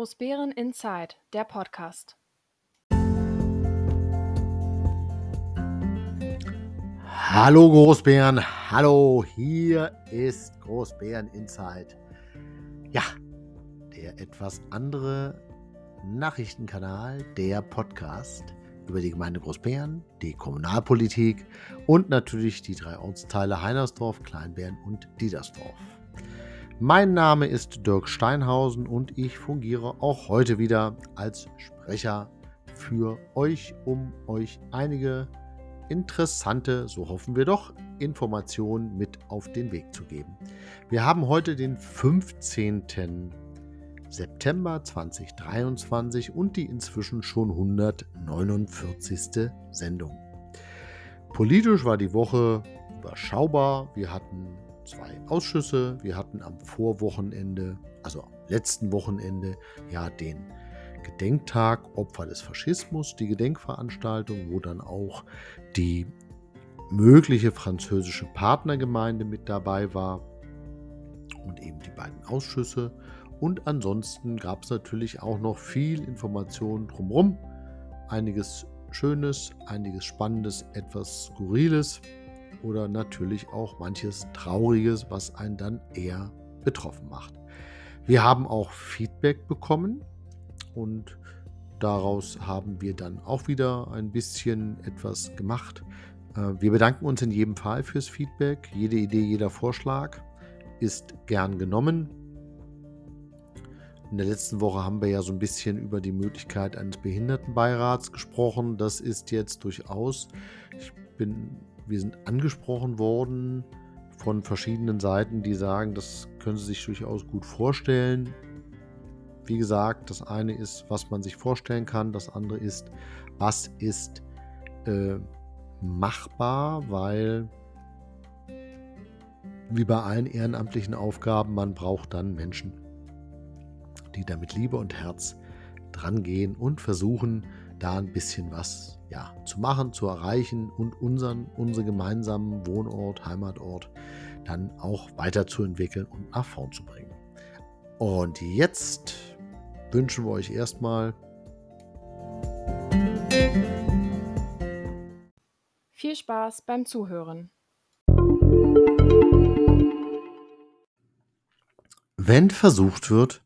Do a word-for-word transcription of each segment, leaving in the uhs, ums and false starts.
Großbeeren Inside, der Podcast. Hallo Großbeeren, hallo, hier ist Großbeeren Inside. Ja, der etwas andere Nachrichtenkanal, der Podcast über die Gemeinde Großbeeren, die Kommunalpolitik und natürlich die drei Ortsteile Heinersdorf, Kleinbeeren und Diedersdorf. Mein Name ist Dirk Steinhausen und ich fungiere auch heute wieder als Sprecher für euch, um euch einige interessante, so hoffen wir doch, Informationen mit auf den Weg zu geben. Wir haben heute den fünfzehnten September zweitausenddreiundzwanzig und die inzwischen schon hundertneunundvierzigste Sendung. Politisch war die Woche überschaubar. Wir hatten zwei Ausschüsse. Wir hatten am Vorwochenende, also am letzten Wochenende, ja den Gedenktag Opfer des Faschismus, die Gedenkveranstaltung, wo dann auch die mögliche französische Partnergemeinde mit dabei war und eben die beiden Ausschüsse. Und ansonsten gab es natürlich auch noch viel Informationen drumherum. Einiges Schönes, einiges Spannendes, etwas Skurriles oder natürlich auch manches Trauriges, was einen dann eher betroffen macht. Wir haben auch Feedback bekommen und daraus haben wir dann auch wieder ein bisschen etwas gemacht. Wir bedanken uns in jedem Fall fürs Feedback. Jede Idee, jeder Vorschlag ist gern genommen. In der letzten Woche haben wir ja so ein bisschen über die Möglichkeit eines Behindertenbeirats gesprochen. Das ist jetzt durchaus, ich bin, wir sind angesprochen worden von verschiedenen Seiten, die sagen, das können sie sich durchaus gut vorstellen. Wie gesagt, das eine ist, was man sich vorstellen kann. Das andere ist, was ist äh, machbar, weil wie bei allen ehrenamtlichen Aufgaben, man braucht dann Menschen, die da mit Liebe und Herz dran gehen und versuchen, da ein bisschen was ja, zu machen, zu erreichen und unseren, unseren gemeinsamen Wohnort, Heimatort dann auch weiterzuentwickeln und nach vorn zu bringen. Und jetzt wünschen wir euch erstmal viel Spaß beim Zuhören. Wenn versucht wird,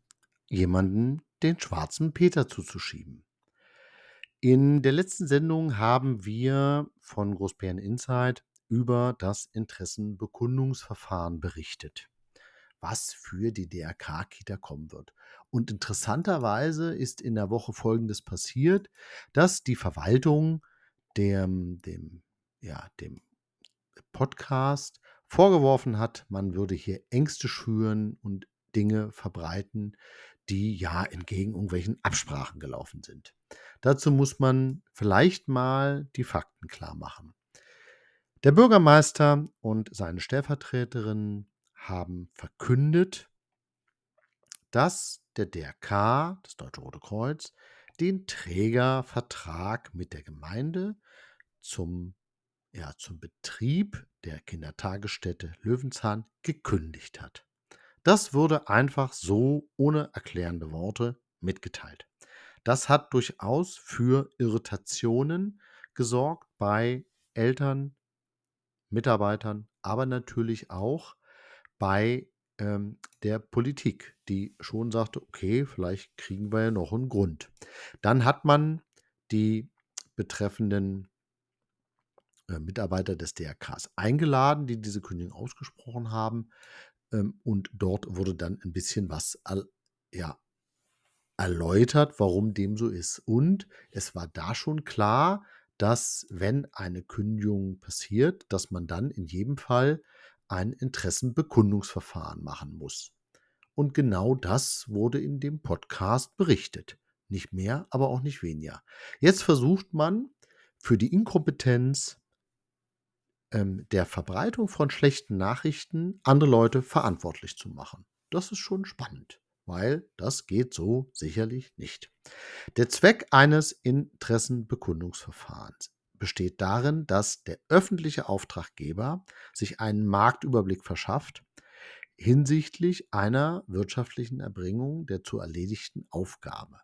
jemanden den schwarzen Peter zuzuschieben. In der letzten Sendung haben wir von Großbeeren Insight über das Interessenbekundungsverfahren berichtet, was für die D R K-Kita kommen wird. Und interessanterweise ist in der Woche Folgendes passiert, dass die Verwaltung dem, dem, ja, dem Podcast vorgeworfen hat, man würde hier Ängste schüren und Dinge verbreiten, die ja entgegen irgendwelchen Absprachen gelaufen sind. Dazu muss man vielleicht mal die Fakten klar machen. Der Bürgermeister und seine Stellvertreterin haben verkündet, dass der D R K, das Deutsche Rote Kreuz, den Trägervertrag mit der Gemeinde zum, ja, zum Betrieb der Kindertagesstätte Löwenzahn gekündigt hat. Das wurde einfach so ohne erklärende Worte mitgeteilt. Das hat durchaus für Irritationen gesorgt bei Eltern, Mitarbeitern, aber natürlich auch bei ähm, der Politik, die schon sagte, okay, vielleicht kriegen wir ja noch einen Grund. Dann hat man die betreffenden äh, Mitarbeiter des D R Ks eingeladen, die diese Kündigung ausgesprochen haben. Und dort wurde dann ein bisschen was ja, erläutert, warum dem so ist. Und es war da schon klar, dass wenn eine Kündigung passiert, dass man dann in jedem Fall ein Interessenbekundungsverfahren machen muss. Und genau das wurde in dem Podcast berichtet. Nicht mehr, aber auch nicht weniger. Jetzt versucht man für die Inkompetenz der Verbreitung von schlechten Nachrichten andere Leute verantwortlich zu machen. Das ist schon spannend, weil das geht so sicherlich nicht. Der Zweck eines Interessenbekundungsverfahrens besteht darin, dass der öffentliche Auftraggeber sich einen Marktüberblick verschafft, hinsichtlich einer wirtschaftlichen Erbringung der zu erledigten Aufgabe.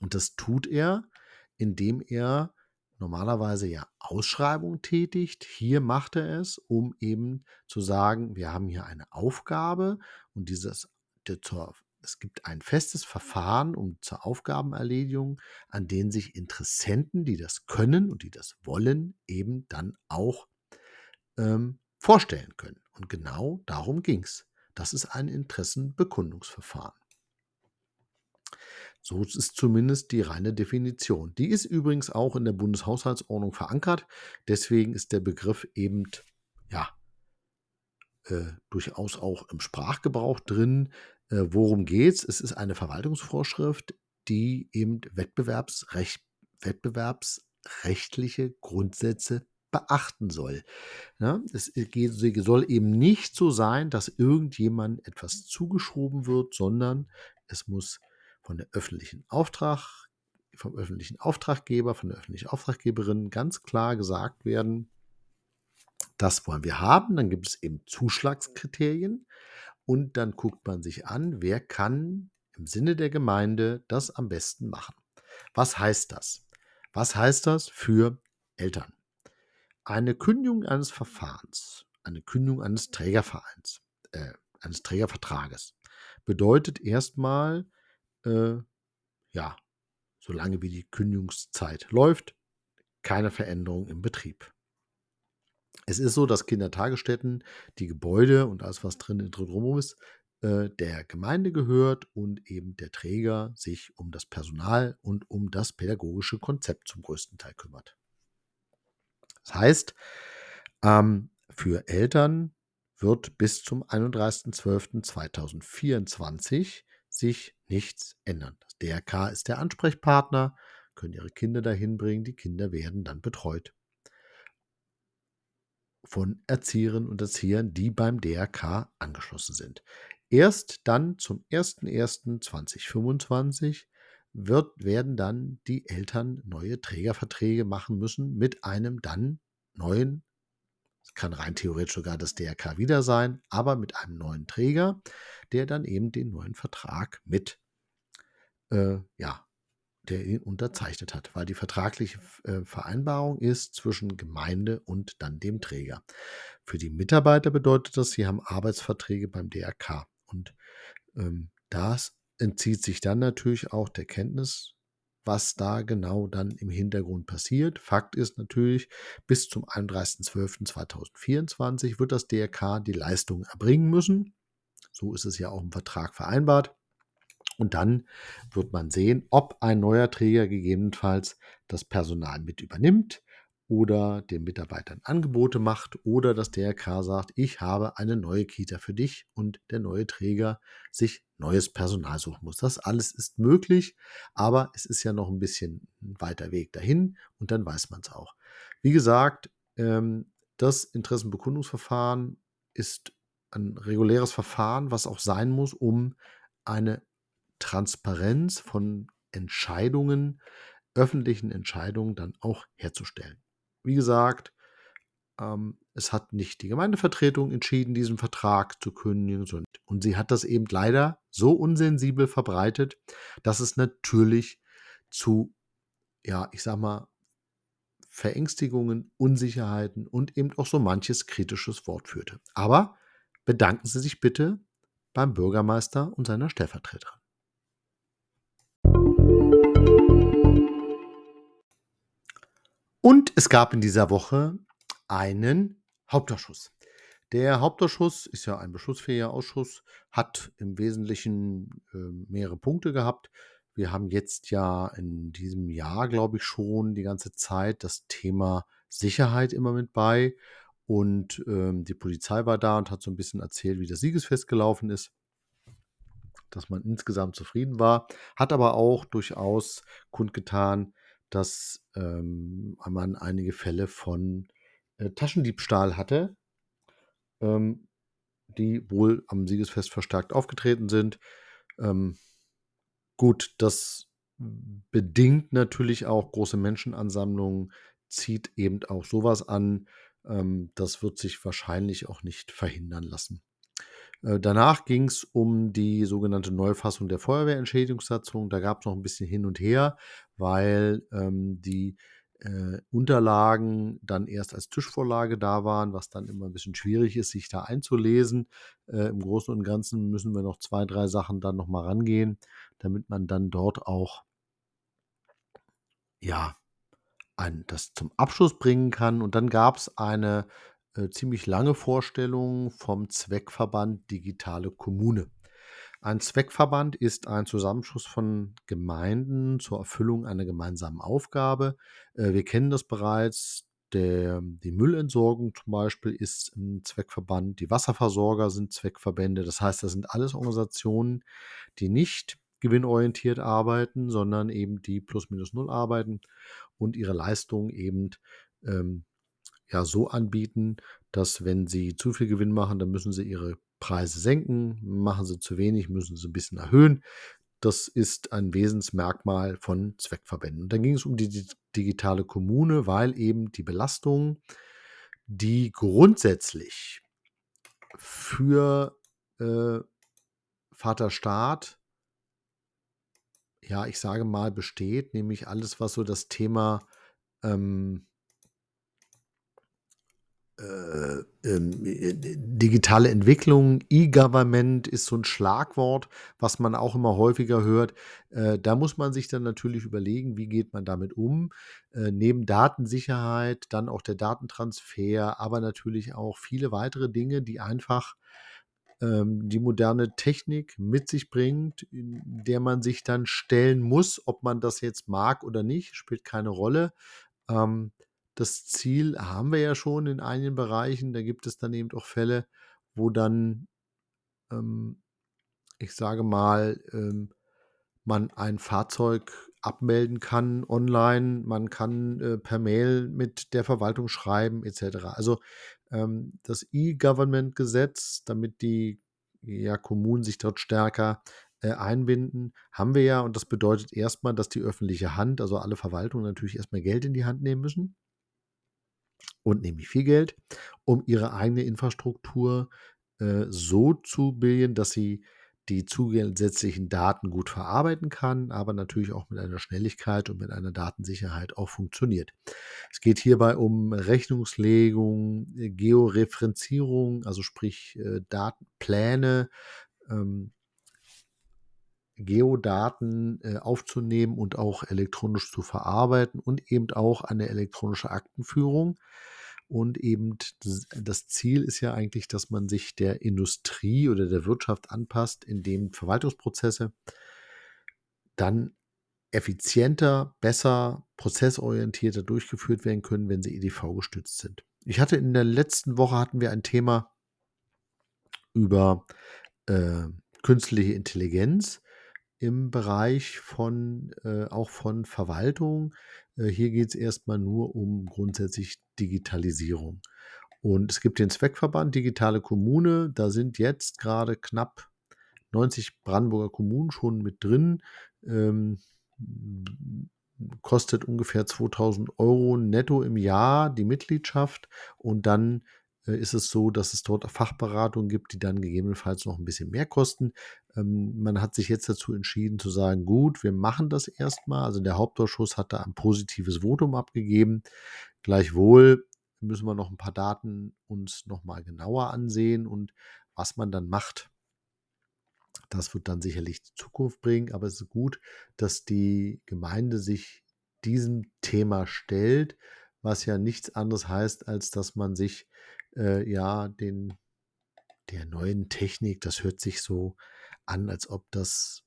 Und das tut er, indem er normalerweise ja Ausschreibung tätigt. Hier macht er es, um eben zu sagen, wir haben hier eine Aufgabe und dieses, es gibt ein festes Verfahren um zur Aufgabenerledigung, an denen sich Interessenten, die das können und die das wollen, eben dann auch ähm, vorstellen können. Und genau darum ging es. Das ist ein Interessenbekundungsverfahren. So ist zumindest die reine Definition. Die ist übrigens auch in der Bundeshaushaltsordnung verankert. Deswegen ist der Begriff eben ja, äh, durchaus auch im Sprachgebrauch drin. Äh, worum geht's? Es ist eine Verwaltungsvorschrift, die eben Wettbewerbsrecht, wettbewerbsrechtliche Grundsätze beachten soll. Ja, es soll eben nicht so sein, dass irgendjemand etwas zugeschoben wird, sondern es muss von der öffentlichen Auftrag, vom öffentlichen Auftraggeber, von der öffentlichen Auftraggeberin ganz klar gesagt werden, das wollen wir haben. Dann gibt es eben Zuschlagskriterien und dann guckt man sich an, wer kann im Sinne der Gemeinde das am besten machen. Was heißt das? Was heißt das für Eltern? Eine Kündigung eines Verfahrens, eine Kündigung eines Trägervereins, äh, eines Trägervertrages bedeutet erstmal, äh, ja, solange wie die Kündigungszeit läuft, keine Veränderung im Betrieb. Es ist so, dass Kindertagesstätten, die Gebäude und alles, was drin drumherum ist, äh, der Gemeinde gehört und eben der Träger sich um das Personal und um das pädagogische Konzept zum größten Teil kümmert. Das heißt, für Eltern wird bis zum einunddreißigsten zwölften zweitausendvierundzwanzig sich nichts ändern. Das D R K ist der Ansprechpartner, können ihre Kinder dahin bringen, die Kinder werden dann betreut von Erzieherinnen und Erziehern, die beim D R K angeschlossen sind. Erst dann zum ersten ersten zweitausendfünfundzwanzig Wird, werden dann die Eltern neue Trägerverträge machen müssen mit einem dann neuen, es kann rein theoretisch sogar das D R K wieder sein, aber mit einem neuen Träger, der dann eben den neuen Vertrag mit, äh, ja, der ihn unterzeichnet hat, weil die vertragliche äh, Vereinbarung ist zwischen Gemeinde und dann dem Träger. Für die Mitarbeiter bedeutet das, sie haben Arbeitsverträge beim D R K und ähm, das entzieht sich dann natürlich auch der Kenntnis, was da genau dann im Hintergrund passiert. Fakt ist natürlich, bis zum einunddreißigsten zwölften zweitausendvierundzwanzig wird das D R K die Leistung erbringen müssen. So ist es ja auch im Vertrag vereinbart. Und dann wird man sehen, ob ein neuer Träger gegebenenfalls das Personal mit übernimmt oder den Mitarbeitern Angebote macht oder das D R K sagt, ich habe eine neue Kita für dich und der neue Träger sich neues Personal suchen muss. Das alles ist möglich, aber es ist ja noch ein bisschen ein weiter Weg dahin und dann weiß man es auch. Wie gesagt, das Interessenbekundungsverfahren ist ein reguläres Verfahren, was auch sein muss, um eine Transparenz von Entscheidungen, öffentlichen Entscheidungen dann auch herzustellen. Wie gesagt, ähm, es hat nicht die Gemeindevertretung entschieden, diesen Vertrag zu kündigen. Und sie hat das eben leider so unsensibel verbreitet, dass es natürlich zu, ja, ich sag mal, Verängstigungen, Unsicherheiten und eben auch so manches kritisches Wort führte. Aber bedanken Sie sich bitte beim Bürgermeister und seiner Stellvertreterin. Und es gab in dieser Woche einen Hauptausschuss. Der Hauptausschuss ist ja ein beschlussfähiger Ausschuss, hat im Wesentlichen äh, mehrere Punkte gehabt. Wir haben jetzt ja in diesem Jahr, glaube ich, schon die ganze Zeit das Thema Sicherheit immer mit bei. Und ähm, die Polizei war da und hat so ein bisschen erzählt, wie das Siegesfest gelaufen ist, dass man insgesamt zufrieden war, hat aber auch durchaus kundgetan, dass ähm, man einige Fälle von äh, Taschendiebstahl hatte, ähm, die wohl am Siegesfest verstärkt aufgetreten sind. Ähm, gut, das bedingt natürlich auch große Menschenansammlungen, zieht eben auch sowas an. Ähm, das wird sich wahrscheinlich auch nicht verhindern lassen. Danach ging es um die sogenannte Neufassung der Feuerwehrentschädigungssatzung. Da gab es noch ein bisschen hin und her, weil ähm, die äh, Unterlagen dann erst als Tischvorlage da waren, was dann immer ein bisschen schwierig ist, sich da einzulesen. Äh, Im Großen und Ganzen müssen wir noch zwei, drei Sachen dann nochmal rangehen, damit man dann dort auch ja, ein, das zum Abschluss bringen kann. Und dann gab es eine ziemlich lange Vorstellung vom Zweckverband Digitale Kommune. Ein Zweckverband ist ein Zusammenschluss von Gemeinden zur Erfüllung einer gemeinsamen Aufgabe. Wir kennen das bereits. Der, die Müllentsorgung zum Beispiel ist ein Zweckverband. Die Wasserversorger sind Zweckverbände. Das heißt, das sind alles Organisationen, die nicht gewinnorientiert arbeiten, sondern eben die plus minus null arbeiten und ihre Leistungen eben ähm, ja so anbieten, dass wenn sie zu viel Gewinn machen, dann müssen sie ihre Preise senken, machen sie zu wenig, müssen sie ein bisschen erhöhen. Das ist ein Wesensmerkmal von Zweckverbänden. Und dann ging es um die digitale Kommune, weil eben die Belastungen, die grundsätzlich für äh, Vaterstaat, ja ich sage mal, besteht, nämlich alles, was so das Thema ähm, Äh, äh, digitale Entwicklung, E-Government ist so ein Schlagwort, was man auch immer häufiger hört. Äh, da muss man sich dann natürlich überlegen, wie geht man damit um. Äh, neben Datensicherheit, dann auch der Datentransfer, aber natürlich auch viele weitere Dinge, die einfach ähm, die moderne Technik mit sich bringt, in der man sich dann stellen muss, ob man das jetzt mag oder nicht, spielt keine Rolle. Ähm, Das Ziel haben wir ja schon in einigen Bereichen. Da gibt es dann eben auch Fälle, wo dann, ähm, ich sage mal, ähm, man ein Fahrzeug abmelden kann online, man kann äh, per Mail mit der Verwaltung schreiben et cetera. Also ähm, das E-Government-Gesetz, damit die ja, Kommunen sich dort stärker einbinden, haben wir ja. Und das bedeutet erstmal, dass die öffentliche Hand, also alle Verwaltungen natürlich erstmal Geld in die Hand nehmen müssen. Und nämlich viel Geld, um ihre eigene Infrastruktur äh, so zu bilden, dass sie die zusätzlichen Daten gut verarbeiten kann, aber natürlich auch mit einer Schnelligkeit und mit einer Datensicherheit auch funktioniert. Es geht hierbei um Rechnungslegung, Georeferenzierung, also sprich äh, Datenpläne, ähm, Geodaten äh, aufzunehmen und auch elektronisch zu verarbeiten und eben auch eine elektronische Aktenführung. Und eben das Ziel ist ja eigentlich, dass man sich der Industrie oder der Wirtschaft anpasst, indem Verwaltungsprozesse dann effizienter, besser, prozessorientierter durchgeführt werden können, wenn sie E D V gestützt sind. Ich hatte in der letzten Woche hatten wir ein Thema über äh, künstliche Intelligenz im Bereich von, äh, auch von Verwaltung. Äh, hier geht es erstmal nur um grundsätzlich Digitalisierung. Und es gibt den Zweckverband Digitale Kommune. Da sind jetzt gerade knapp neunzig Brandenburger Kommunen schon mit drin. Ähm, kostet ungefähr zweitausend Euro netto im Jahr die Mitgliedschaft. Und dann ist es so, dass es dort Fachberatungen gibt, die dann gegebenenfalls noch ein bisschen mehr kosten. Ähm, man hat sich jetzt dazu entschieden zu sagen, gut, wir machen das erstmal. Also der Hauptausschuss hat da ein positives Votum abgegeben. Gleichwohl müssen wir noch ein paar Daten uns nochmal genauer ansehen und was man dann macht, das wird dann sicherlich die Zukunft bringen. Aber es ist gut, dass die Gemeinde sich diesem Thema stellt, was ja nichts anderes heißt, als dass man sich ja, den, der neuen Technik, das hört sich so an, als ob das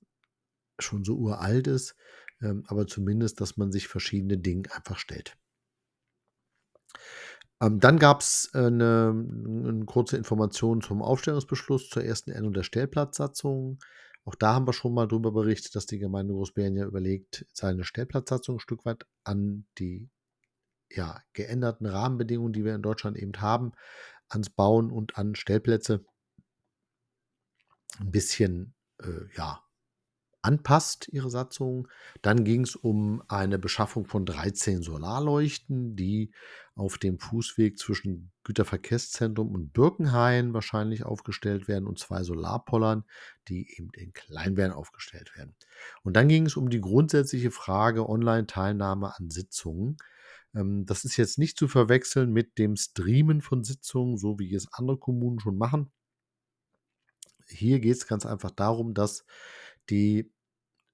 schon so uralt ist, ähm, aber zumindest, dass man sich verschiedene Dinge einfach stellt. Ähm, dann gab es äh, eine, eine kurze Information zum Aufstellungsbeschluss zur ersten Änderung der Stellplatzsatzung. Auch da haben wir schon mal darüber berichtet, dass die Gemeinde Großbeeren ja überlegt, seine Stellplatzsatzung ein Stück weit an die ja, geänderten Rahmenbedingungen, die wir in Deutschland eben haben, ans Bauen und an Stellplätze ein bisschen äh, ja, anpasst, ihre Satzung. Dann ging es um eine Beschaffung von dreizehn Solarleuchten, die auf dem Fußweg zwischen Güterverkehrszentrum und Birkenhain wahrscheinlich aufgestellt werden, und zwei Solarpollern, die eben in Kleinbeeren aufgestellt werden. Und dann ging es um die grundsätzliche Frage Online-Teilnahme an Sitzungen. Das ist jetzt nicht zu verwechseln mit dem Streamen von Sitzungen, so wie es andere Kommunen schon machen. Hier geht es ganz einfach darum, dass die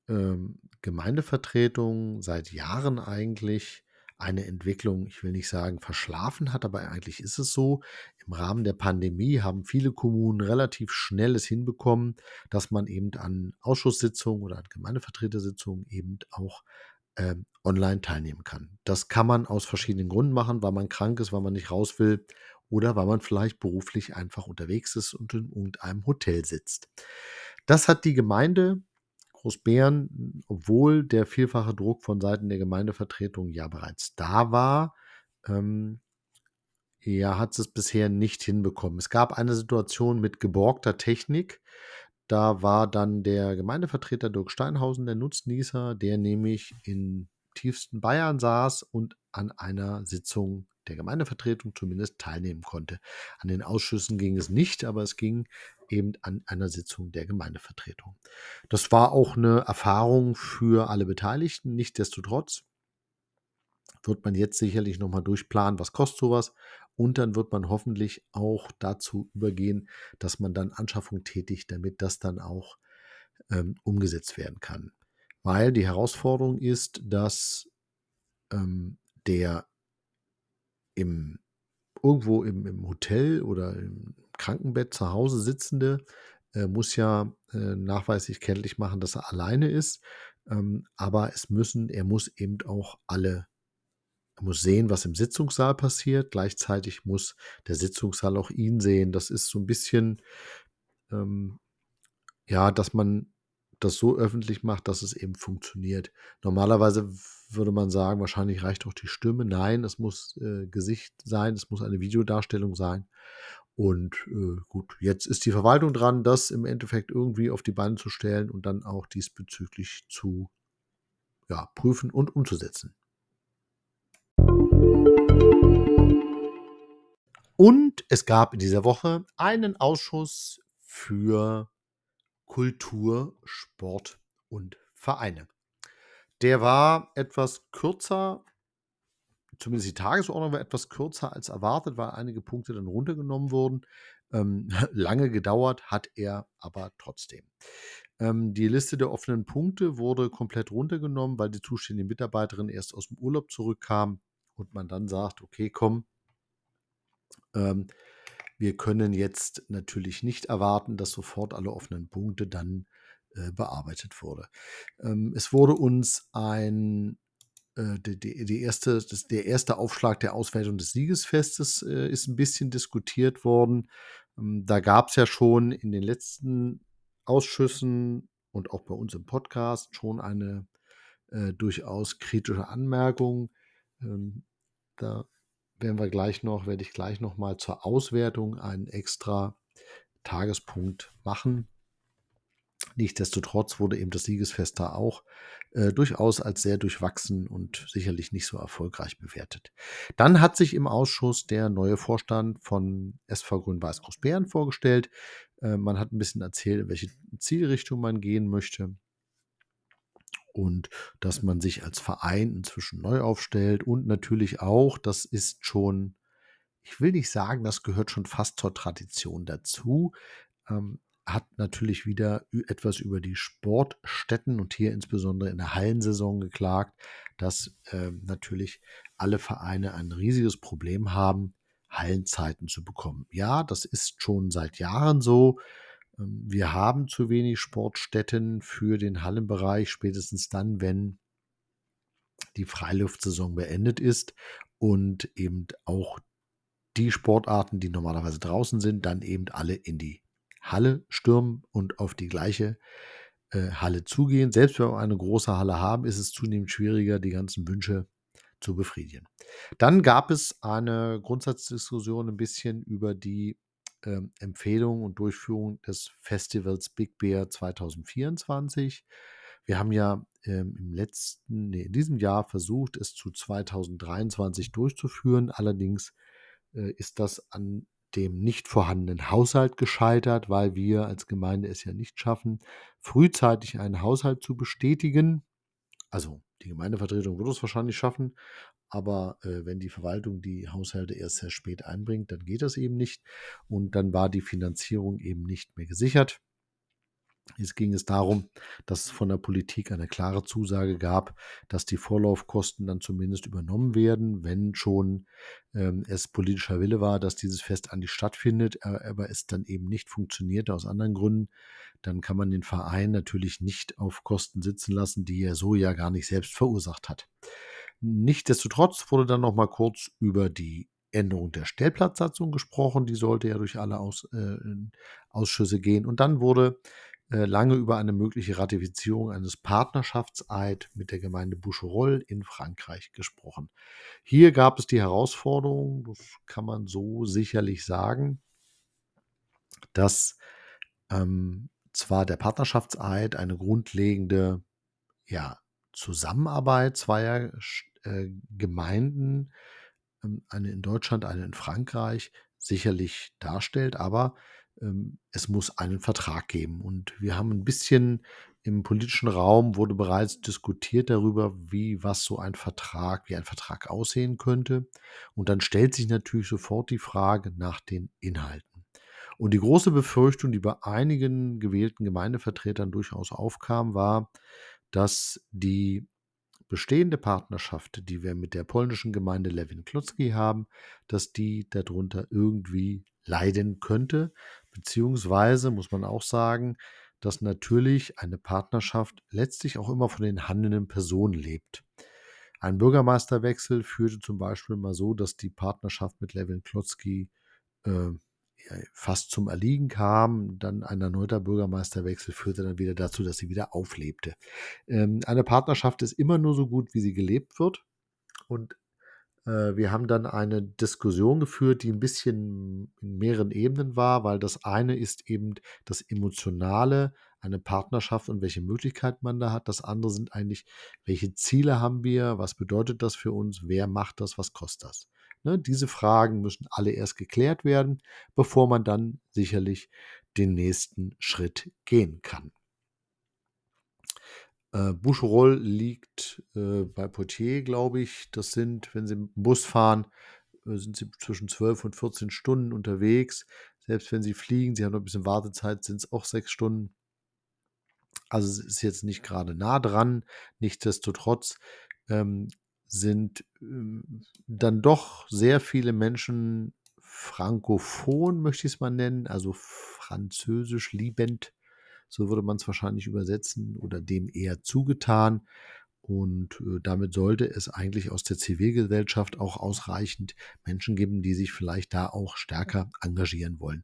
ähm, Gemeindevertretung seit Jahren eigentlich eine Entwicklung, ich will nicht sagen verschlafen hat, aber eigentlich ist es so, im Rahmen der Pandemie haben viele Kommunen relativ schnell es hinbekommen, dass man eben an Ausschusssitzungen oder an Gemeindevertretersitzungen eben auch ähm, online teilnehmen kann. Das kann man aus verschiedenen Gründen machen, weil man krank ist, weil man nicht raus will oder weil man vielleicht beruflich einfach unterwegs ist und in irgendeinem Hotel sitzt. Das hat die Gemeinde Großbeeren, obwohl der vielfache Druck von Seiten der Gemeindevertretung ja bereits da war, ähm, ja, hat es bisher nicht hinbekommen. Es gab eine Situation mit geborgter Technik. Da war dann der Gemeindevertreter Dirk Steinhausen, der Nutznießer, der nämlich in tiefsten Bayern saß und an einer Sitzung der Gemeindevertretung zumindest teilnehmen konnte. An den Ausschüssen ging es nicht, aber es ging eben an einer Sitzung der Gemeindevertretung. Das war auch eine Erfahrung für alle Beteiligten. Nichtsdestotrotz wird man jetzt sicherlich nochmal durchplanen, was kostet sowas. Und dann wird man hoffentlich auch dazu übergehen, dass man dann Anschaffung tätigt, damit das dann auch ähm, umgesetzt werden kann. Weil die Herausforderung ist, dass ähm, der im, irgendwo im, im Hotel oder im Krankenbett zu Hause sitzende äh, muss ja äh, nachweislich kenntlich machen, dass er alleine ist. Ähm, aber es müssen, er muss eben auch alle, er muss sehen, was im Sitzungssaal passiert. Gleichzeitig muss der Sitzungssaal auch ihn sehen. Das ist so ein bisschen, ähm, ja, dass man das so öffentlich macht, dass es eben funktioniert. Normalerweise würde man sagen, wahrscheinlich reicht doch die Stimme. Nein, es muss äh, Gesicht sein, es muss eine Videodarstellung sein. Und äh, gut, jetzt ist die Verwaltung dran, das im Endeffekt irgendwie auf die Beine zu stellen und dann auch diesbezüglich zu ja, prüfen und umzusetzen. Und es gab in dieser Woche einen Ausschuss für Kultur, Sport und Vereine. Der war etwas kürzer, zumindest die Tagesordnung war etwas kürzer als erwartet, weil einige Punkte dann runtergenommen wurden. Ähm, lange gedauert hat er aber trotzdem. Ähm, die Liste der offenen Punkte wurde komplett runtergenommen, weil die zuständige Mitarbeiterin erst aus dem Urlaub zurückkam und man dann sagt, okay, komm, ähm, wir können jetzt natürlich nicht erwarten, dass sofort alle offenen Punkte dann äh, bearbeitet wurde. Ähm, es wurde uns ein, äh, die, die, die erste, das, der erste Aufschlag der Auswertung des Siegesfestes äh, ist ein bisschen diskutiert worden. Ähm, da gab es ja schon in den letzten Ausschüssen und auch bei uns im Podcast schon eine äh, durchaus kritische Anmerkung. Ähm, da Werden wir gleich noch, werde ich gleich noch mal zur Auswertung einen extra Tagespunkt machen. Nichtsdestotrotz wurde eben das Siegesfest da auch äh, durchaus als sehr durchwachsen und sicherlich nicht so erfolgreich bewertet. Dann hat sich im Ausschuss der neue Vorstand von S V Grün-Weiß-Großbeeren vorgestellt. Äh, man hat ein bisschen erzählt, in welche Zielrichtung man gehen möchte. Und dass man sich als Verein inzwischen neu aufstellt und natürlich auch, das ist schon, ich will nicht sagen, das gehört schon fast zur Tradition dazu, ähm, hat natürlich wieder etwas über die Sportstätten und hier insbesondere in der Hallensaison geklagt, dass ähm, natürlich alle Vereine ein riesiges Problem haben, Hallenzeiten zu bekommen. Ja, das ist schon seit Jahren so. Wir haben zu wenig Sportstätten für den Hallenbereich, spätestens dann, wenn die Freiluftsaison beendet ist und eben auch die Sportarten, die normalerweise draußen sind, dann eben alle in die Halle stürmen und auf die gleiche äh, Halle zugehen. Selbst wenn wir eine große Halle haben, ist es zunehmend schwieriger, die ganzen Wünsche zu befriedigen. Dann gab es eine Grundsatzdiskussion ein bisschen über die ähm, Empfehlung und Durchführung des Festivals Big Bear zwanzig vierundzwanzig. Wir haben ja ähm, im letzten, nee, in diesem Jahr versucht, es zu zwanzig dreiundzwanzig durchzuführen. Allerdings äh, ist das an dem nicht vorhandenen Haushalt gescheitert, weil wir als Gemeinde es ja nicht schaffen, frühzeitig einen Haushalt zu bestätigen. Also die Gemeindevertretung wird es wahrscheinlich schaffen, aber äh, wenn die Verwaltung die Haushalte erst sehr spät einbringt, dann geht das eben nicht und dann war die Finanzierung eben nicht mehr gesichert. Jetzt ging es darum, dass es von der Politik eine klare Zusage gab, dass die Vorlaufkosten dann zumindest übernommen werden, wenn schon ähm, es politischer Wille war, dass dieses Fest an die stattfindet, aber es dann eben nicht funktionierte aus anderen Gründen. Dann kann man den Verein natürlich nicht auf Kosten sitzen lassen, die er so ja gar nicht selbst verursacht hat. Nichtsdestotrotz wurde dann noch mal kurz über die Änderung der Stellplatzsatzung gesprochen. Die sollte ja durch alle aus, äh, Ausschüsse gehen. Und dann wurde lange über eine mögliche Ratifizierung eines Partnerschaftseid mit der Gemeinde Boucheroll in Frankreich gesprochen. Hier gab es die Herausforderung, das kann man so sicherlich sagen, dass ähm, zwar der Partnerschaftseid eine grundlegende ja, Zusammenarbeit zweier äh, Gemeinden, ähm, eine in Deutschland, eine in Frankreich, sicherlich darstellt, aber es muss einen Vertrag geben. Und wir haben ein bisschen im politischen Raum wurde bereits diskutiert darüber, wie was so ein Vertrag, wie ein Vertrag aussehen könnte. Und dann stellt sich natürlich sofort die Frage nach den Inhalten. Und die große Befürchtung, die bei einigen gewählten Gemeindevertretern durchaus aufkam, war, dass die bestehende Partnerschaft, die wir mit der polnischen Gemeinde Lewin Kłodzki haben, dass die darunter irgendwie leiden könnte, beziehungsweise muss man auch sagen, dass natürlich eine Partnerschaft letztlich auch immer von den handelnden Personen lebt. Ein Bürgermeisterwechsel führte zum Beispiel mal so, dass die Partnerschaft mit Lewin Kłodzki äh, fast zum Erliegen kam, dann ein erneuter Bürgermeisterwechsel führte dann wieder dazu, dass sie wieder auflebte. Ähm, eine Partnerschaft ist immer nur so gut, wie sie gelebt wird und wir haben dann eine Diskussion geführt, die ein bisschen in mehreren Ebenen war, weil das eine ist eben das Emotionale, eine Partnerschaft und welche Möglichkeiten man da hat. Das andere sind eigentlich, welche Ziele haben wir, was bedeutet das für uns, wer macht das, was kostet das. Ne, diese Fragen müssen alle erst geklärt werden, bevor man dann sicherlich den nächsten Schritt gehen kann. Äh, Boucheroll liegt äh, bei Poitiers, glaube ich. Das sind, wenn Sie mit dem Bus fahren, äh, sind Sie zwischen zwölf und vierzehn Stunden unterwegs. Selbst wenn Sie fliegen, Sie haben noch ein bisschen Wartezeit, sind es auch sechs Stunden. Also es ist jetzt nicht gerade nah dran. Nichtsdestotrotz ähm, sind ähm, dann doch sehr viele Menschen frankophon, möchte ich es mal nennen, also französisch liebend. So würde man es wahrscheinlich übersetzen oder dem eher zugetan. Und äh, damit sollte es eigentlich aus der Zivilgesellschaft auch ausreichend Menschen geben, die sich vielleicht da auch stärker engagieren wollen.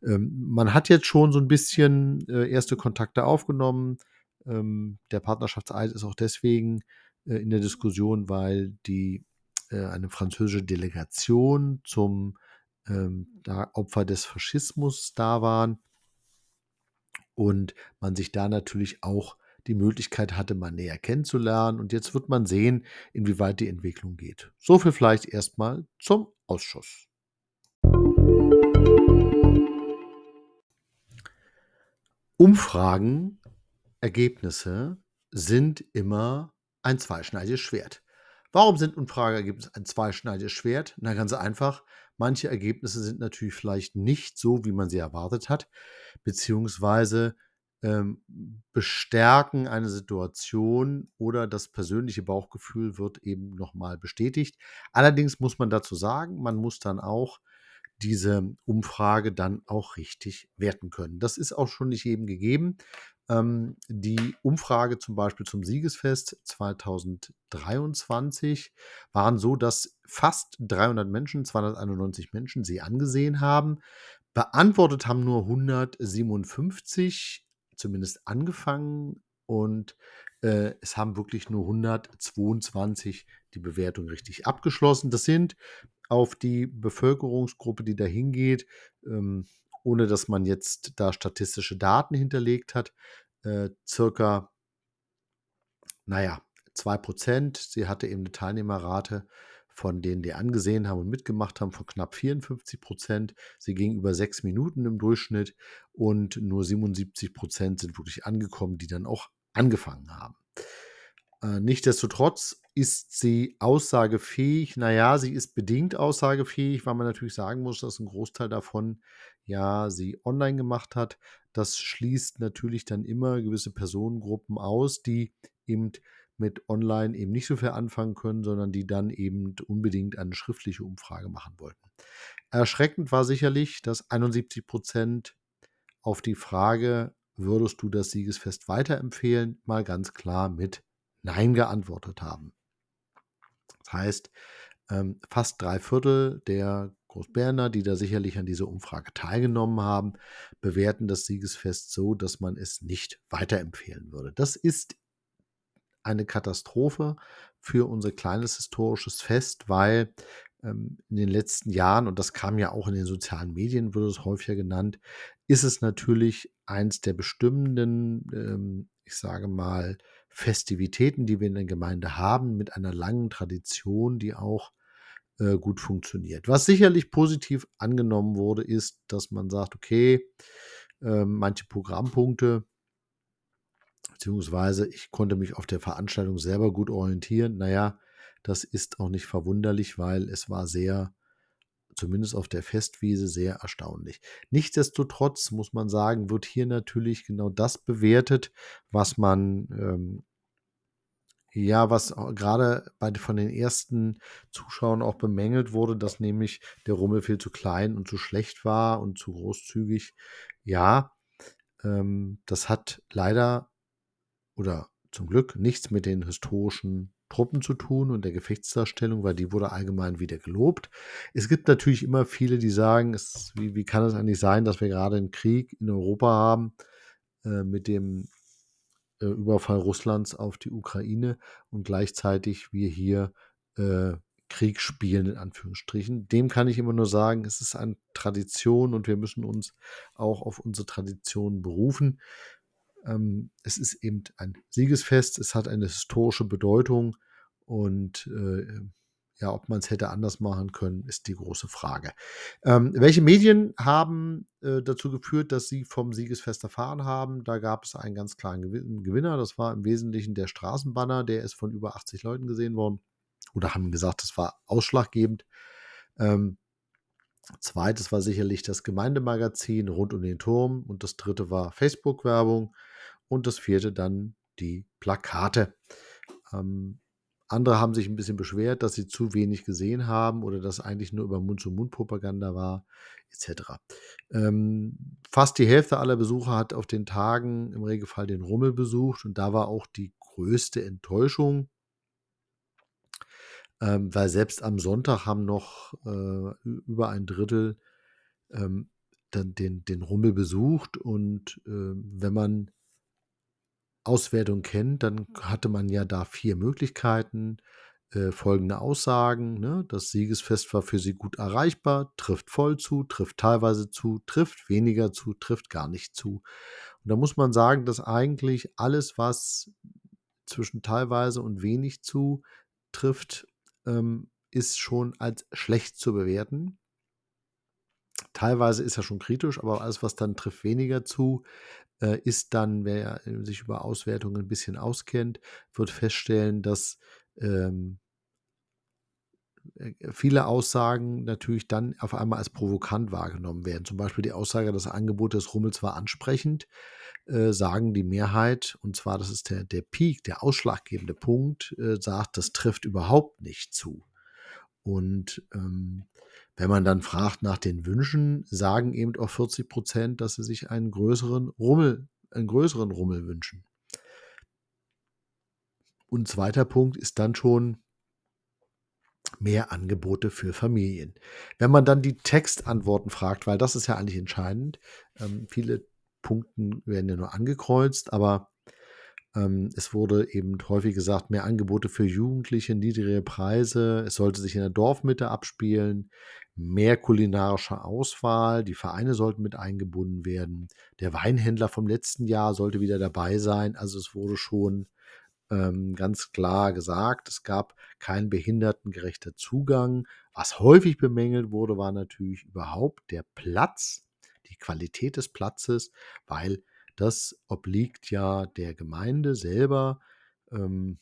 Ähm, man hat jetzt schon so ein bisschen äh, erste Kontakte aufgenommen. Ähm, der Partnerschaftseid ist auch deswegen äh, in der Diskussion, weil die äh, eine französische Delegation zum ähm, da Opfer des Faschismus da waren. Und man sich da natürlich auch die Möglichkeit hatte, mal näher kennenzulernen. Und jetzt wird man sehen, inwieweit die Entwicklung geht. So viel vielleicht erstmal zum Ausschuss. Umfragen, Ergebnisse sind immer ein zweischneidiges Schwert. Warum sind Umfrageergebnisse ein zweischneidiges Schwert? Na, ganz einfach. Manche Ergebnisse sind natürlich vielleicht nicht so, wie man sie erwartet hat, beziehungsweise ähm, bestärken eine Situation oder das persönliche Bauchgefühl wird eben nochmal bestätigt. Allerdings muss man dazu sagen, man muss dann auch diese Umfrage dann auch richtig werten können. Das ist auch schon nicht jedem gegeben. Ähm, die Umfrage zum Beispiel zum Siegesfest zwanzig dreiundzwanzig waren so, dass fast dreihundert Menschen, zweihunderteinundneunzig Menschen sie angesehen haben. Beantwortet haben nur hundertsiebenundfünfzig, zumindest angefangen, und äh, es haben wirklich nur hundertzweiundzwanzig die Bewertung richtig abgeschlossen. Das sind auf die Bevölkerungsgruppe, die da hingeht, ähm, ohne dass man jetzt da statistische Daten hinterlegt hat, äh, circa, naja, zwei Prozent. Sie hatte eben eine Teilnehmerrate von denen, die angesehen haben und mitgemacht haben, von knapp vierundfünfzig Prozent. Sie ging über sechs Minuten im Durchschnitt und nur siebenundsiebzig Prozent sind wirklich angekommen, die dann auch angefangen haben. Äh, Nichtsdestotrotz ist sie aussagefähig. Naja, sie ist bedingt aussagefähig, weil man natürlich sagen muss, dass ein Großteil davon ja sie online gemacht hat. Das schließt natürlich dann immer gewisse Personengruppen aus, die eben mit online eben nicht so viel anfangen können, sondern die dann eben unbedingt eine schriftliche Umfrage machen wollten. Erschreckend war sicherlich, dass einundsiebzig Prozent auf die Frage, würdest du das Siegesfest weiterempfehlen, mal ganz klar mit Nein geantwortet haben. Das heißt, fast drei Viertel der Großberner, die da sicherlich an dieser Umfrage teilgenommen haben, bewerten das Siegesfest so, dass man es nicht weiterempfehlen würde. Das ist eine Katastrophe für unser kleines historisches Fest, weil ähm, in den letzten Jahren, und das kam ja auch in den sozialen Medien, wurde es häufiger genannt, ist es natürlich eins der bestimmenden, ähm, ich sage mal, Festivitäten, die wir in der Gemeinde haben, mit einer langen Tradition, die auch äh, gut funktioniert. Was sicherlich positiv angenommen wurde, ist, dass man sagt, okay, äh, manche Programmpunkte, beziehungsweise ich konnte mich auf der Veranstaltung selber gut orientieren. Naja, das ist auch nicht verwunderlich, weil es war sehr, zumindest auf der Festwiese, sehr erstaunlich. Nichtsdestotrotz muss man sagen, wird hier natürlich genau das bewertet, was man, ähm, ja, was gerade bei, von den ersten Zuschauern auch bemängelt wurde, dass nämlich der Rummel viel zu klein und zu schlecht war und zu großzügig. Ja, ähm, das hat leider oder zum Glück nichts mit den historischen Truppen zu tun und der Gefechtsdarstellung, weil die wurde allgemein wieder gelobt. Es gibt natürlich immer viele, die sagen, es, wie, wie kann es eigentlich sein, dass wir gerade einen Krieg in Europa haben äh, mit dem äh, Überfall Russlands auf die Ukraine und gleichzeitig wir hier äh, Krieg spielen, in Anführungsstrichen. Dem kann ich immer nur sagen, es ist eine Tradition und wir müssen uns auch auf unsere Tradition berufen. Es ist eben ein Siegesfest, es hat eine historische Bedeutung und äh, ja, ob man es hätte anders machen können, ist die große Frage. Ähm, welche Medien haben äh, dazu geführt, dass sie vom Siegesfest erfahren haben? Da gab es einen ganz klaren Gewinner, das war im Wesentlichen der Straßenbanner, der ist von über achtzig Leuten gesehen worden oder haben gesagt, das war ausschlaggebend. Ähm, zweites war sicherlich das Gemeindemagazin Rund um den Turm und das dritte war Facebook-Werbung. Und das vierte dann die Plakate. Ähm, andere haben sich ein bisschen beschwert, dass sie zu wenig gesehen haben oder dass eigentlich nur über Mund-zu-Mund-Propaganda war, et cetera. Ähm, fast die Hälfte aller Besucher hat auf den Tagen im Regelfall den Rummel besucht. Und da war auch die größte Enttäuschung, ähm, weil selbst am Sonntag haben noch äh, über ein Drittel ähm, dann den, den Rummel besucht. Und äh, wenn man Auswertung kennt, dann hatte man ja da vier Möglichkeiten, äh, folgende Aussagen, ne? Das Siegesfest war für sie gut erreichbar, trifft voll zu, trifft teilweise zu, trifft weniger zu, trifft gar nicht zu. Und da muss man sagen, dass eigentlich alles, was zwischen teilweise und wenig zu trifft, ähm, ist schon als schlecht zu bewerten. Teilweise ist ja schon kritisch, aber alles, was dann trifft weniger zu, ist dann, wer sich über Auswertungen ein bisschen auskennt, wird feststellen, dass ähm, viele Aussagen natürlich dann auf einmal als provokant wahrgenommen werden. Zum Beispiel die Aussage, das Angebot des Rummels war ansprechend, äh, sagen die Mehrheit, und zwar, das ist der, der Peak, der ausschlaggebende Punkt, äh, sagt, das trifft überhaupt nicht zu. Und ähm, wenn man dann fragt nach den Wünschen, sagen eben auch vierzig Prozent, dass sie sich einen größeren Rummel, einen größeren Rummel wünschen. Und zweiter Punkt ist dann schon mehr Angebote für Familien. Wenn man dann die Textantworten fragt, weil das ist ja eigentlich entscheidend, ähm, viele Punkte werden ja nur angekreuzt, aber Ähm, es wurde eben häufig gesagt, mehr Angebote für Jugendliche, niedrigere Preise, es sollte sich in der Dorfmitte abspielen, mehr kulinarische Auswahl, die Vereine sollten mit eingebunden werden, der Weinhändler vom letzten Jahr sollte wieder dabei sein. Also es wurde schon ähm, ganz klar gesagt, es gab keinen behindertengerechten Zugang. Was häufig bemängelt wurde, war natürlich überhaupt der Platz, die Qualität des Platzes, weil das obliegt ja der Gemeinde selber, ähm,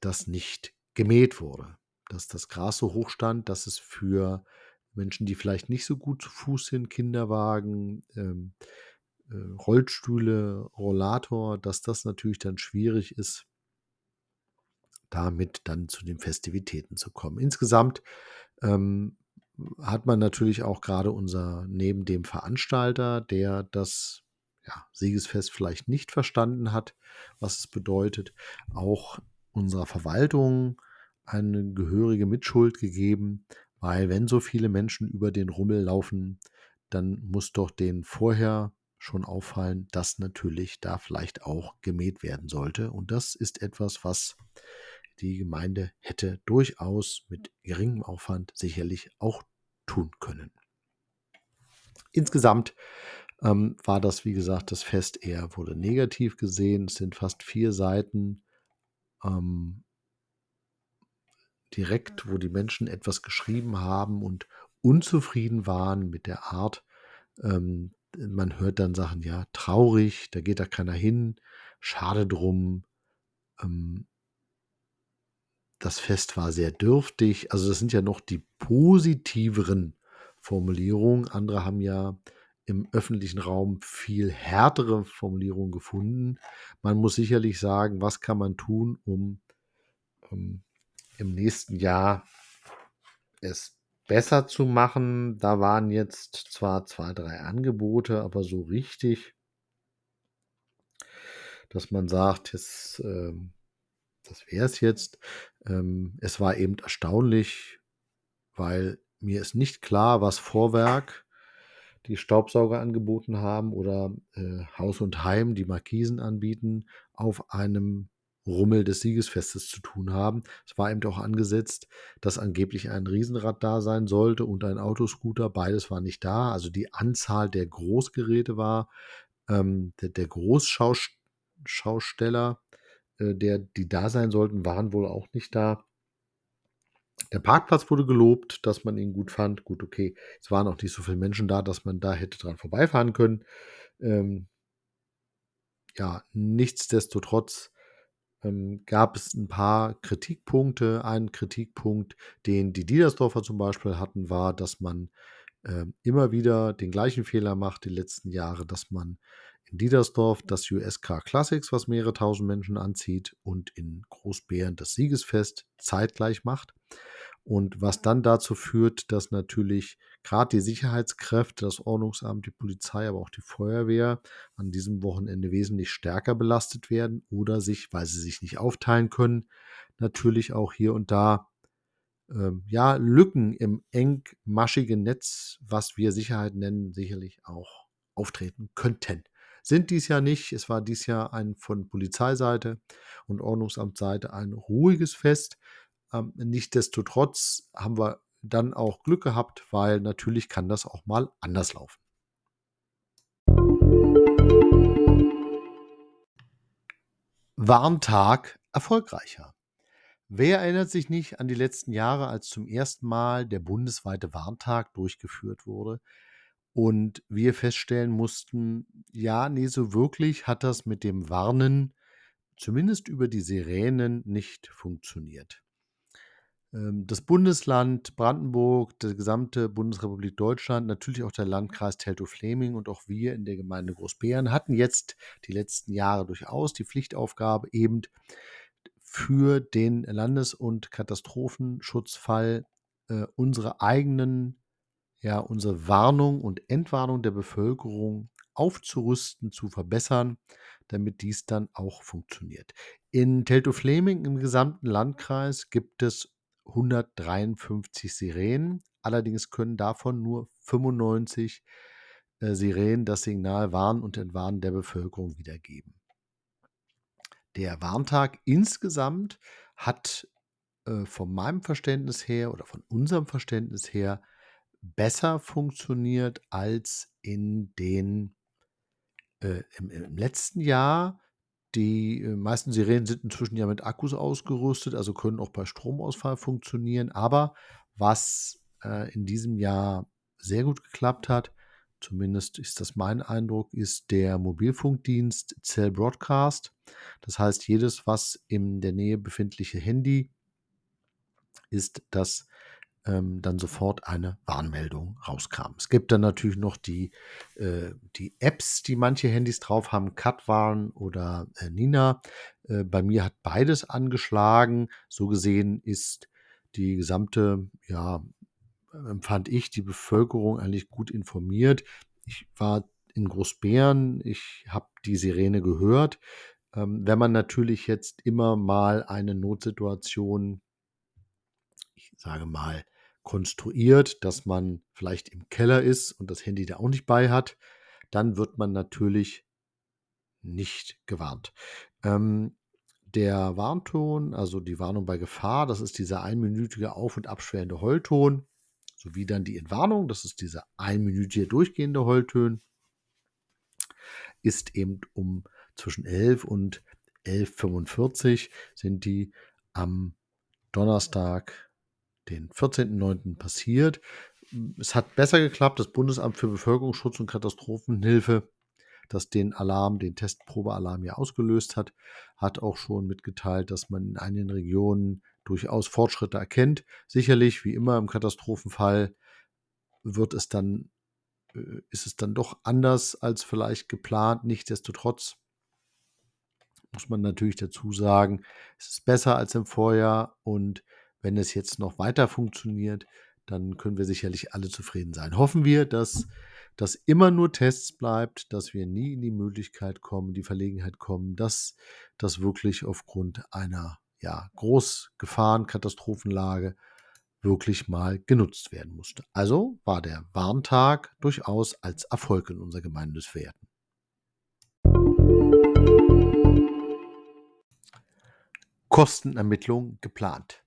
dass nicht gemäht wurde, dass das Gras so hoch stand, dass es für Menschen, die vielleicht nicht so gut zu Fuß sind, Kinderwagen, ähm, äh, Rollstühle, Rollator, dass das natürlich dann schwierig ist, damit dann zu den Festivitäten zu kommen. Insgesamt ähm, hat man natürlich auch gerade unser, neben dem Veranstalter, der das Ja, Siegesfest vielleicht nicht verstanden hat, was es bedeutet, auch unserer Verwaltung eine gehörige Mitschuld gegeben, weil wenn so viele Menschen über den Rummel laufen, dann muss doch denen vorher schon auffallen, dass natürlich da vielleicht auch gemäht werden sollte. Und das ist etwas, was die Gemeinde hätte durchaus mit geringem Aufwand sicherlich auch tun können. Insgesamt Ähm, war das, wie gesagt, das Fest eher wurde negativ gesehen. Es sind fast vier Seiten ähm, direkt, wo die Menschen etwas geschrieben haben und unzufrieden waren mit der Art. Ähm, man hört dann Sachen, ja, traurig, da geht da keiner hin, schade drum. Ähm, das Fest war sehr dürftig. Also das sind ja noch die positiveren Formulierungen. Andere haben ja im öffentlichen Raum viel härtere Formulierungen gefunden. Man muss sicherlich sagen, was kann man tun, um, um im nächsten Jahr es besser zu machen. Da waren jetzt zwar zwei, drei Angebote, aber so richtig, dass man sagt, das, äh, das wäre es jetzt. Ähm, es war eben erstaunlich, weil mir ist nicht klar, was Vorwerk, die Staubsauger angeboten haben, oder äh, Haus und Heim, die Markisen anbieten, auf einem Rummel des Siegesfestes zu tun haben. Es war eben auch angesetzt, dass angeblich ein Riesenrad da sein sollte und ein Autoscooter. Beides war nicht da. Also die Anzahl der Großgeräte war, ähm, der, der Großschausteller, äh, der, die da sein sollten, waren wohl auch nicht da. Der Parkplatz wurde gelobt, dass man ihn gut fand. Gut, okay, es waren auch nicht so viele Menschen da, dass man da hätte dran vorbeifahren können. Ähm, ja, nichtsdestotrotz ähm, gab es ein paar Kritikpunkte. Ein Kritikpunkt, den die Diedersdorfer zum Beispiel hatten, war, dass man ähm, immer wieder den gleichen Fehler macht die letzten Jahre, dass man in Diedersdorf das U S K Classics, was mehrere tausend Menschen anzieht, und in Großbeeren das Siegesfest zeitgleich macht. Und was dann dazu führt, dass natürlich gerade die Sicherheitskräfte, das Ordnungsamt, die Polizei, aber auch die Feuerwehr an diesem Wochenende wesentlich stärker belastet werden oder sich, weil sie sich nicht aufteilen können, natürlich auch hier und da ähm, ja, Lücken im engmaschigen Netz, was wir Sicherheit nennen, sicherlich auch auftreten könnten. Sind dies Jahr nicht. Es war dies Jahr ein von Polizeiseite und Ordnungsamtseite ein ruhiges Fest. Ähm, nichtsdestotrotz haben wir dann auch Glück gehabt, weil natürlich kann das auch mal anders laufen. Warntag erfolgreicher. Wer erinnert sich nicht an die letzten Jahre, als zum ersten Mal der bundesweite Warntag durchgeführt wurde? Und wir feststellen mussten, ja, nee, so wirklich hat das mit dem Warnen, zumindest über die Sirenen, nicht funktioniert. Das Bundesland Brandenburg, die gesamte Bundesrepublik Deutschland, natürlich auch der Landkreis Teltow-Fläming und auch wir in der Gemeinde Großbeeren hatten jetzt die letzten Jahre durchaus die Pflichtaufgabe, eben für den Landes- und Katastrophenschutzfall äh, unsere eigenen ja, unsere Warnung und Entwarnung der Bevölkerung aufzurüsten, zu verbessern, damit dies dann auch funktioniert. In Teltow-Fläming im gesamten Landkreis gibt es hundertdreiundfünfzig Sirenen. Allerdings können davon nur fünfundneunzig äh, Sirenen das Signal Warnen und Entwarnen der Bevölkerung wiedergeben. Der Warntag insgesamt hat äh, von meinem Verständnis her oder von unserem Verständnis her besser funktioniert als in den äh, im, im letzten Jahr. Die äh, meisten Sirenen sind inzwischen ja mit Akkus ausgerüstet, also können auch bei Stromausfall funktionieren. Aber was äh, in diesem Jahr sehr gut geklappt hat, zumindest ist das mein Eindruck, ist der Mobilfunkdienst Cell Broadcast. Das heißt, jedes, was in der Nähe befindliche Handy ist, das ähm, dann sofort eine Warnmeldung rauskam. Es gibt dann natürlich noch die, äh, die Apps, die manche Handys drauf haben, Katwarn oder äh, Nina. Äh, bei mir hat beides angeschlagen. So gesehen ist die gesamte, ja, empfand ich die Bevölkerung eigentlich gut informiert. Ich war in Großbeeren, ich habe die Sirene gehört. Ähm, wenn man natürlich jetzt immer mal eine Notsituation, ich sage mal, konstruiert, dass man vielleicht im Keller ist und das Handy da auch nicht bei hat, dann wird man natürlich nicht gewarnt. Ähm, der Warnton, also die Warnung bei Gefahr, das ist dieser einminütige auf- und abschwellende Heulton, sowie dann die Entwarnung, das ist dieser einminütige durchgehende Heulton, ist eben um zwischen elf und elf Uhr fünfundvierzig sind die am Donnerstag, den vierzehnten neunten passiert. Es hat besser geklappt, das Bundesamt für Bevölkerungsschutz und Katastrophenhilfe, das den Alarm, den Testprobealarm ja ausgelöst hat, hat auch schon mitgeteilt, dass man in einigen Regionen durchaus Fortschritte erkennt. Sicherlich, wie immer im Katastrophenfall, wird es dann, ist es dann doch anders als vielleicht geplant. Nichtsdestotrotz muss man natürlich dazu sagen, es ist besser als im Vorjahr, und wenn es jetzt noch weiter funktioniert, dann können wir sicherlich alle zufrieden sein. Hoffen wir, dass das immer nur Tests bleibt, dass wir nie in die Möglichkeit kommen, die Verlegenheit kommen, dass das wirklich aufgrund einer ja, Großgefahren, Katastrophenlage wirklich mal genutzt werden musste. Also war der Warntag durchaus als Erfolg in unserer Gemeinde zu werten. Kostenermittlung geplant.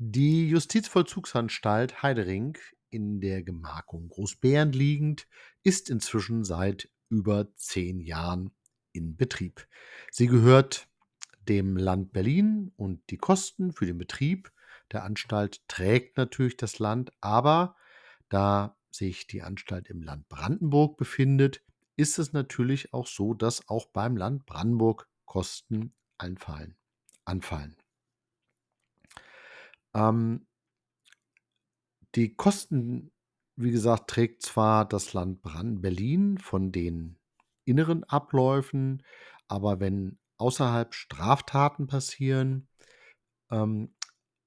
Die Justizvollzugsanstalt Heidering, in der Gemarkung Großbeeren liegend, ist inzwischen seit über zehn Jahren in Betrieb. Sie gehört dem Land Berlin, und die Kosten für den Betrieb der Anstalt trägt natürlich das Land, aber da sich die Anstalt im Land Brandenburg befindet, ist es natürlich auch so, dass auch beim Land Brandenburg Kosten anfallen. anfallen. Ähm, die Kosten, wie gesagt, trägt zwar das Land Berlin von den inneren Abläufen, aber wenn außerhalb Straftaten passieren, ähm,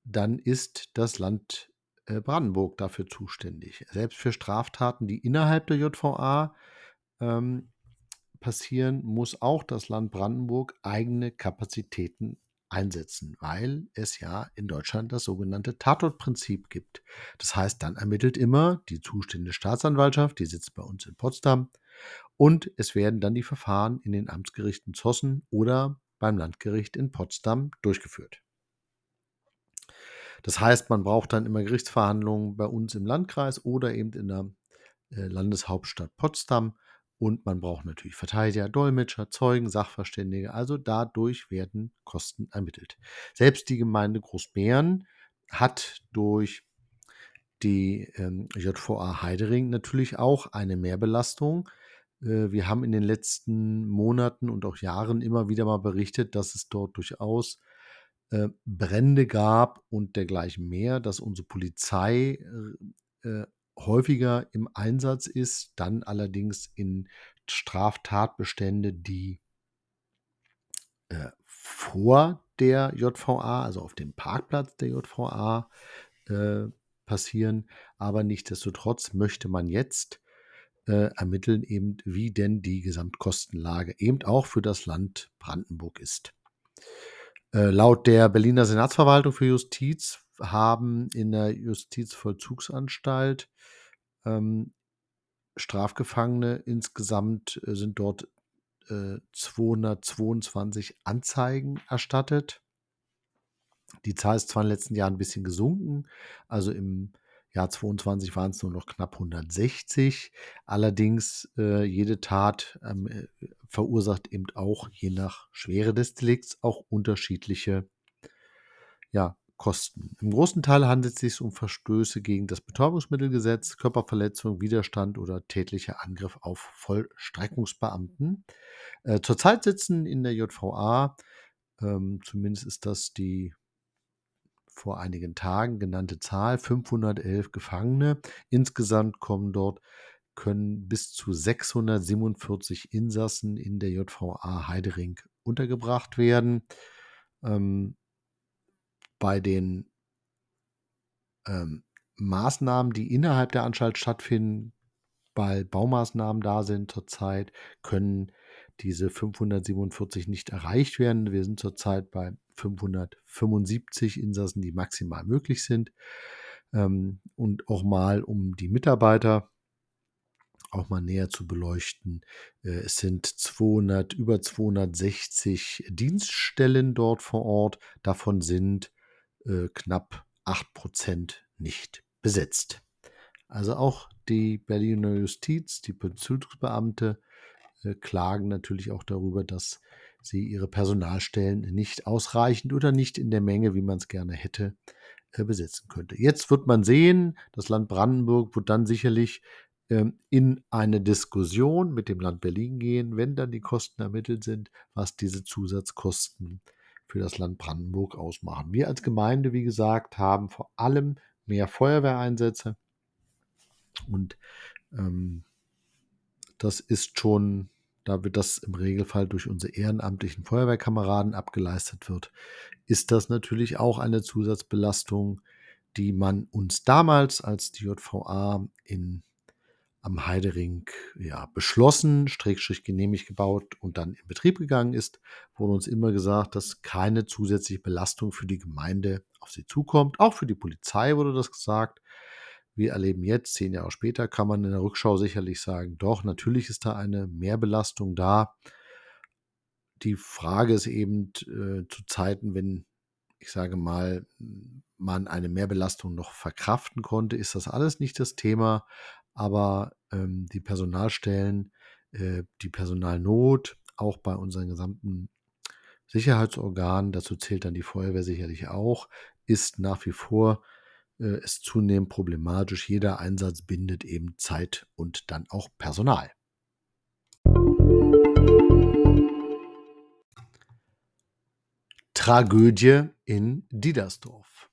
dann ist das Land Brandenburg dafür zuständig. Selbst für Straftaten, die innerhalb der J V A ähm, passieren, muss auch das Land Brandenburg eigene Kapazitäten einsetzen, weil es ja in Deutschland das sogenannte Tatortprinzip gibt. Das heißt, dann ermittelt immer die zuständige Staatsanwaltschaft, die sitzt bei uns in Potsdam, und es werden dann die Verfahren in den Amtsgerichten Zossen oder beim Landgericht in Potsdam durchgeführt. Das heißt, man braucht dann immer Gerichtsverhandlungen bei uns im Landkreis oder eben in der Landeshauptstadt Potsdam, und man braucht natürlich Verteidiger, Dolmetscher, Zeugen, Sachverständige. Also dadurch werden Kosten ermittelt. Selbst die Gemeinde Großbeeren hat durch die ähm, J V A Heidering natürlich auch eine Mehrbelastung. Äh, wir haben in den letzten Monaten und auch Jahren immer wieder mal berichtet, dass es dort durchaus äh, Brände gab und dergleichen mehr, dass unsere Polizei äh, häufiger im Einsatz ist, dann allerdings in Straftatbestände, die äh, vor der J V A, also auf dem Parkplatz der J V A, äh, passieren. Aber nichtsdestotrotz möchte man jetzt äh, ermitteln, eben wie denn die Gesamtkostenlage eben auch für das Land Brandenburg ist. Äh, laut der Berliner Senatsverwaltung für Justiz haben in der Justizvollzugsanstalt ähm, Strafgefangene insgesamt äh, sind dort äh, zweihundertzweiundzwanzig Anzeigen erstattet. Die Zahl ist zwar in den letzten Jahren ein bisschen gesunken, also im Jahr zweiundzwanzig waren es nur noch knapp hundertsechzig. Allerdings äh, jede Tat ähm, verursacht eben auch je nach Schwere des Delikts auch unterschiedliche ja, Kosten. Im großen Teil handelt es sich um Verstöße gegen das Betäubungsmittelgesetz, Körperverletzung, Widerstand oder tätlicher Angriff auf Vollstreckungsbeamten. Äh, zurzeit sitzen in der J V A, ähm, zumindest ist das die vor einigen Tagen genannte Zahl, fünfhundertelf Gefangene. Insgesamt kommen dort, können bis zu sechshundertsiebenundvierzig Insassen in der J V A Heidering untergebracht werden. Ähm, bei den ähm, Maßnahmen, die innerhalb der Anstalt stattfinden, weil Baumaßnahmen da sind zurzeit, können diese fünfhundertsiebenundvierzig nicht erreicht werden. Wir sind zurzeit bei fünfhundertfünfundsiebzig Insassen, die maximal möglich sind. Und auch mal, um die Mitarbeiter auch mal näher zu beleuchten, es sind zweihundert, über zweihundertsechzig Dienststellen dort vor Ort. Davon sind knapp acht Prozent nicht besetzt. Also auch die Berliner Justiz, die Bezirksbeamte, klagen natürlich auch darüber, dass sie ihre Personalstellen nicht ausreichend oder nicht in der Menge, wie man es gerne hätte, besetzen könnte. Jetzt wird man sehen, das Land Brandenburg wird dann sicherlich in eine Diskussion mit dem Land Berlin gehen, wenn dann die Kosten ermittelt sind, was diese Zusatzkosten für das Land Brandenburg ausmachen. Wir als Gemeinde, wie gesagt, haben vor allem mehr Feuerwehreinsätze und ähm, das ist schon, da wird das im Regelfall durch unsere ehrenamtlichen Feuerwehrkameraden abgeleistet wird, ist das natürlich auch eine Zusatzbelastung, die man uns damals als die J V A in, am Heidering ja, beschlossen, Strich genehmigt gebaut und dann in Betrieb gegangen ist, wurde uns immer gesagt, dass keine zusätzliche Belastung für die Gemeinde auf sie zukommt. Auch für die Polizei wurde das gesagt. Wir erleben jetzt, zehn Jahre später, kann man in der Rückschau sicherlich sagen, doch, natürlich ist da eine Mehrbelastung da. Die Frage ist eben äh, zu Zeiten, wenn, ich sage mal, man eine Mehrbelastung noch verkraften konnte, ist das alles nicht das Thema. Aber ähm, die Personalstellen, äh, die Personalnot, auch bei unseren gesamten Sicherheitsorganen, dazu zählt dann die Feuerwehr sicherlich auch, ist nach wie vor ist zunehmend problematisch. Jeder Einsatz bindet eben Zeit und dann auch Personal. Tragödie in Diedersdorf.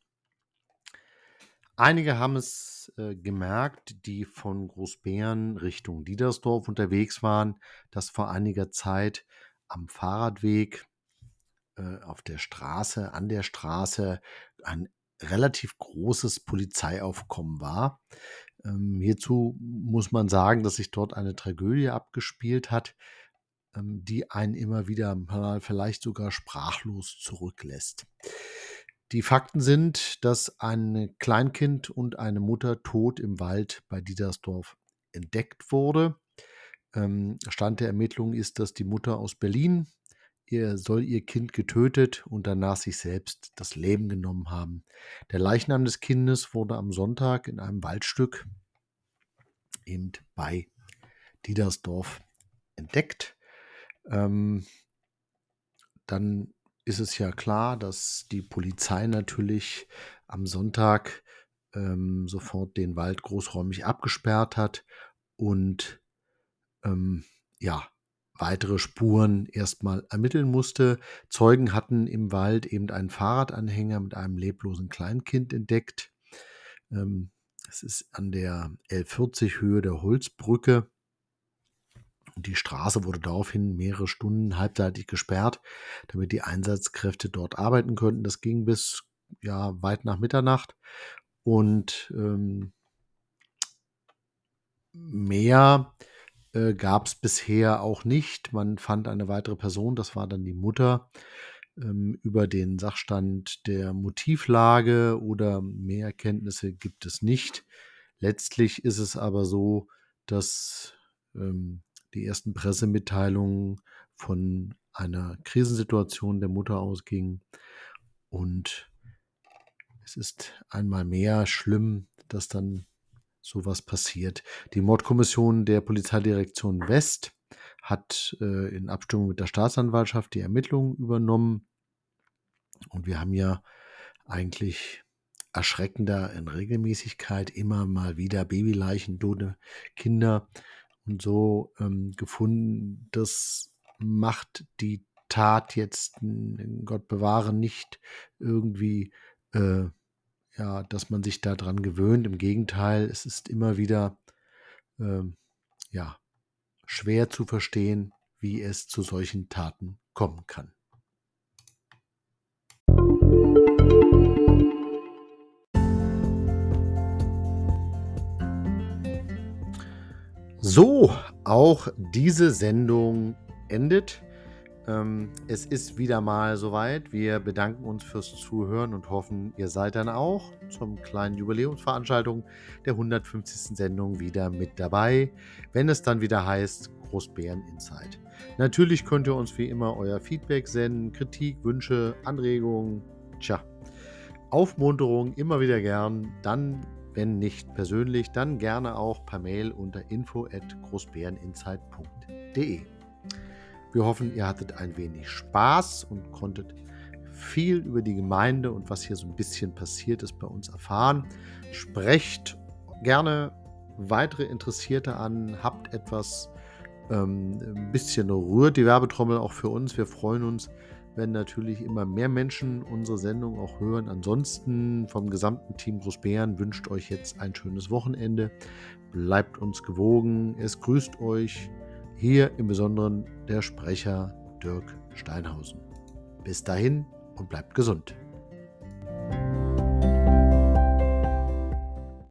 Einige haben es äh, gemerkt, die von Großbeeren Richtung Diedersdorf unterwegs waren, dass vor einiger Zeit am Fahrradweg, äh, auf der Straße, an der Straße ein relativ großes Polizeiaufkommen war. Ähm, hierzu muss man sagen, dass sich dort eine Tragödie abgespielt hat, ähm, die einen immer wieder vielleicht sogar sprachlos zurücklässt. Die Fakten sind, dass ein Kleinkind und eine Mutter tot im Wald bei Diedersdorf entdeckt wurde. Ähm, Stand der Ermittlungen ist, dass die Mutter aus Berlin Ihr soll ihr Kind getötet und danach sich selbst das Leben genommen haben. Der Leichnam des Kindes wurde am Sonntag in einem Waldstück eben bei Diedersdorf entdeckt. Ähm, dann ist es ja klar, dass die Polizei natürlich am Sonntag ähm, sofort den Wald großräumig abgesperrt hat und ähm, ja, weitere Spuren erstmal ermitteln musste. Zeugen hatten im Wald eben einen Fahrradanhänger mit einem leblosen Kleinkind entdeckt. Es ist an der L vierzig Höhe der Holzbrücke. Die Straße wurde daraufhin mehrere Stunden halbseitig gesperrt, damit die Einsatzkräfte dort arbeiten könnten. Das ging bis ja, weit nach Mitternacht. Und ähm, mehr gab es bisher auch nicht. Man fand eine weitere Person, das war dann die Mutter, über den Sachstand der Motivlage oder mehr Erkenntnisse gibt es nicht. Letztlich ist es aber so, dass die ersten Pressemitteilungen von einer Krisensituation der Mutter ausging. Und es ist einmal mehr schlimm, dass dann sowas passiert. Die Mordkommission der Polizeidirektion West hat äh, in Abstimmung mit der Staatsanwaltschaft die Ermittlungen übernommen. Und wir haben ja eigentlich erschreckender in Regelmäßigkeit immer mal wieder Babyleichen, tote Kinder und so ähm, gefunden. Das macht die Tat jetzt, Gott bewahre, nicht irgendwie, äh, ja, dass man sich daran gewöhnt. Im Gegenteil, es ist immer wieder äh, ja, schwer zu verstehen, wie es zu solchen Taten kommen kann. So, auch diese Sendung endet. Es ist wieder mal soweit. Wir bedanken uns fürs Zuhören und hoffen, ihr seid dann auch zum kleinen Jubiläumsveranstaltung der hundertfünfzigsten Sendung wieder mit dabei, wenn es dann wieder heißt Großbeeren Insight. Natürlich könnt ihr uns wie immer euer Feedback senden, Kritik, Wünsche, Anregungen, tja, Aufmunterung immer wieder gern, dann wenn nicht persönlich, dann gerne auch per Mail unter info at großbeereninsight punkt de. Wir hoffen, ihr hattet ein wenig Spaß und konntet viel über die Gemeinde und was hier so ein bisschen passiert ist bei uns erfahren. Sprecht gerne weitere Interessierte an, habt etwas, ähm, ein bisschen rührt die Werbetrommel auch für uns. Wir freuen uns, wenn natürlich immer mehr Menschen unsere Sendung auch hören. Ansonsten vom gesamten Team Großbeeren wünscht euch jetzt ein schönes Wochenende. Bleibt uns gewogen. Es grüßt euch hier im Besonderen der Sprecher Dirk Steinhausen. Bis dahin und bleibt gesund.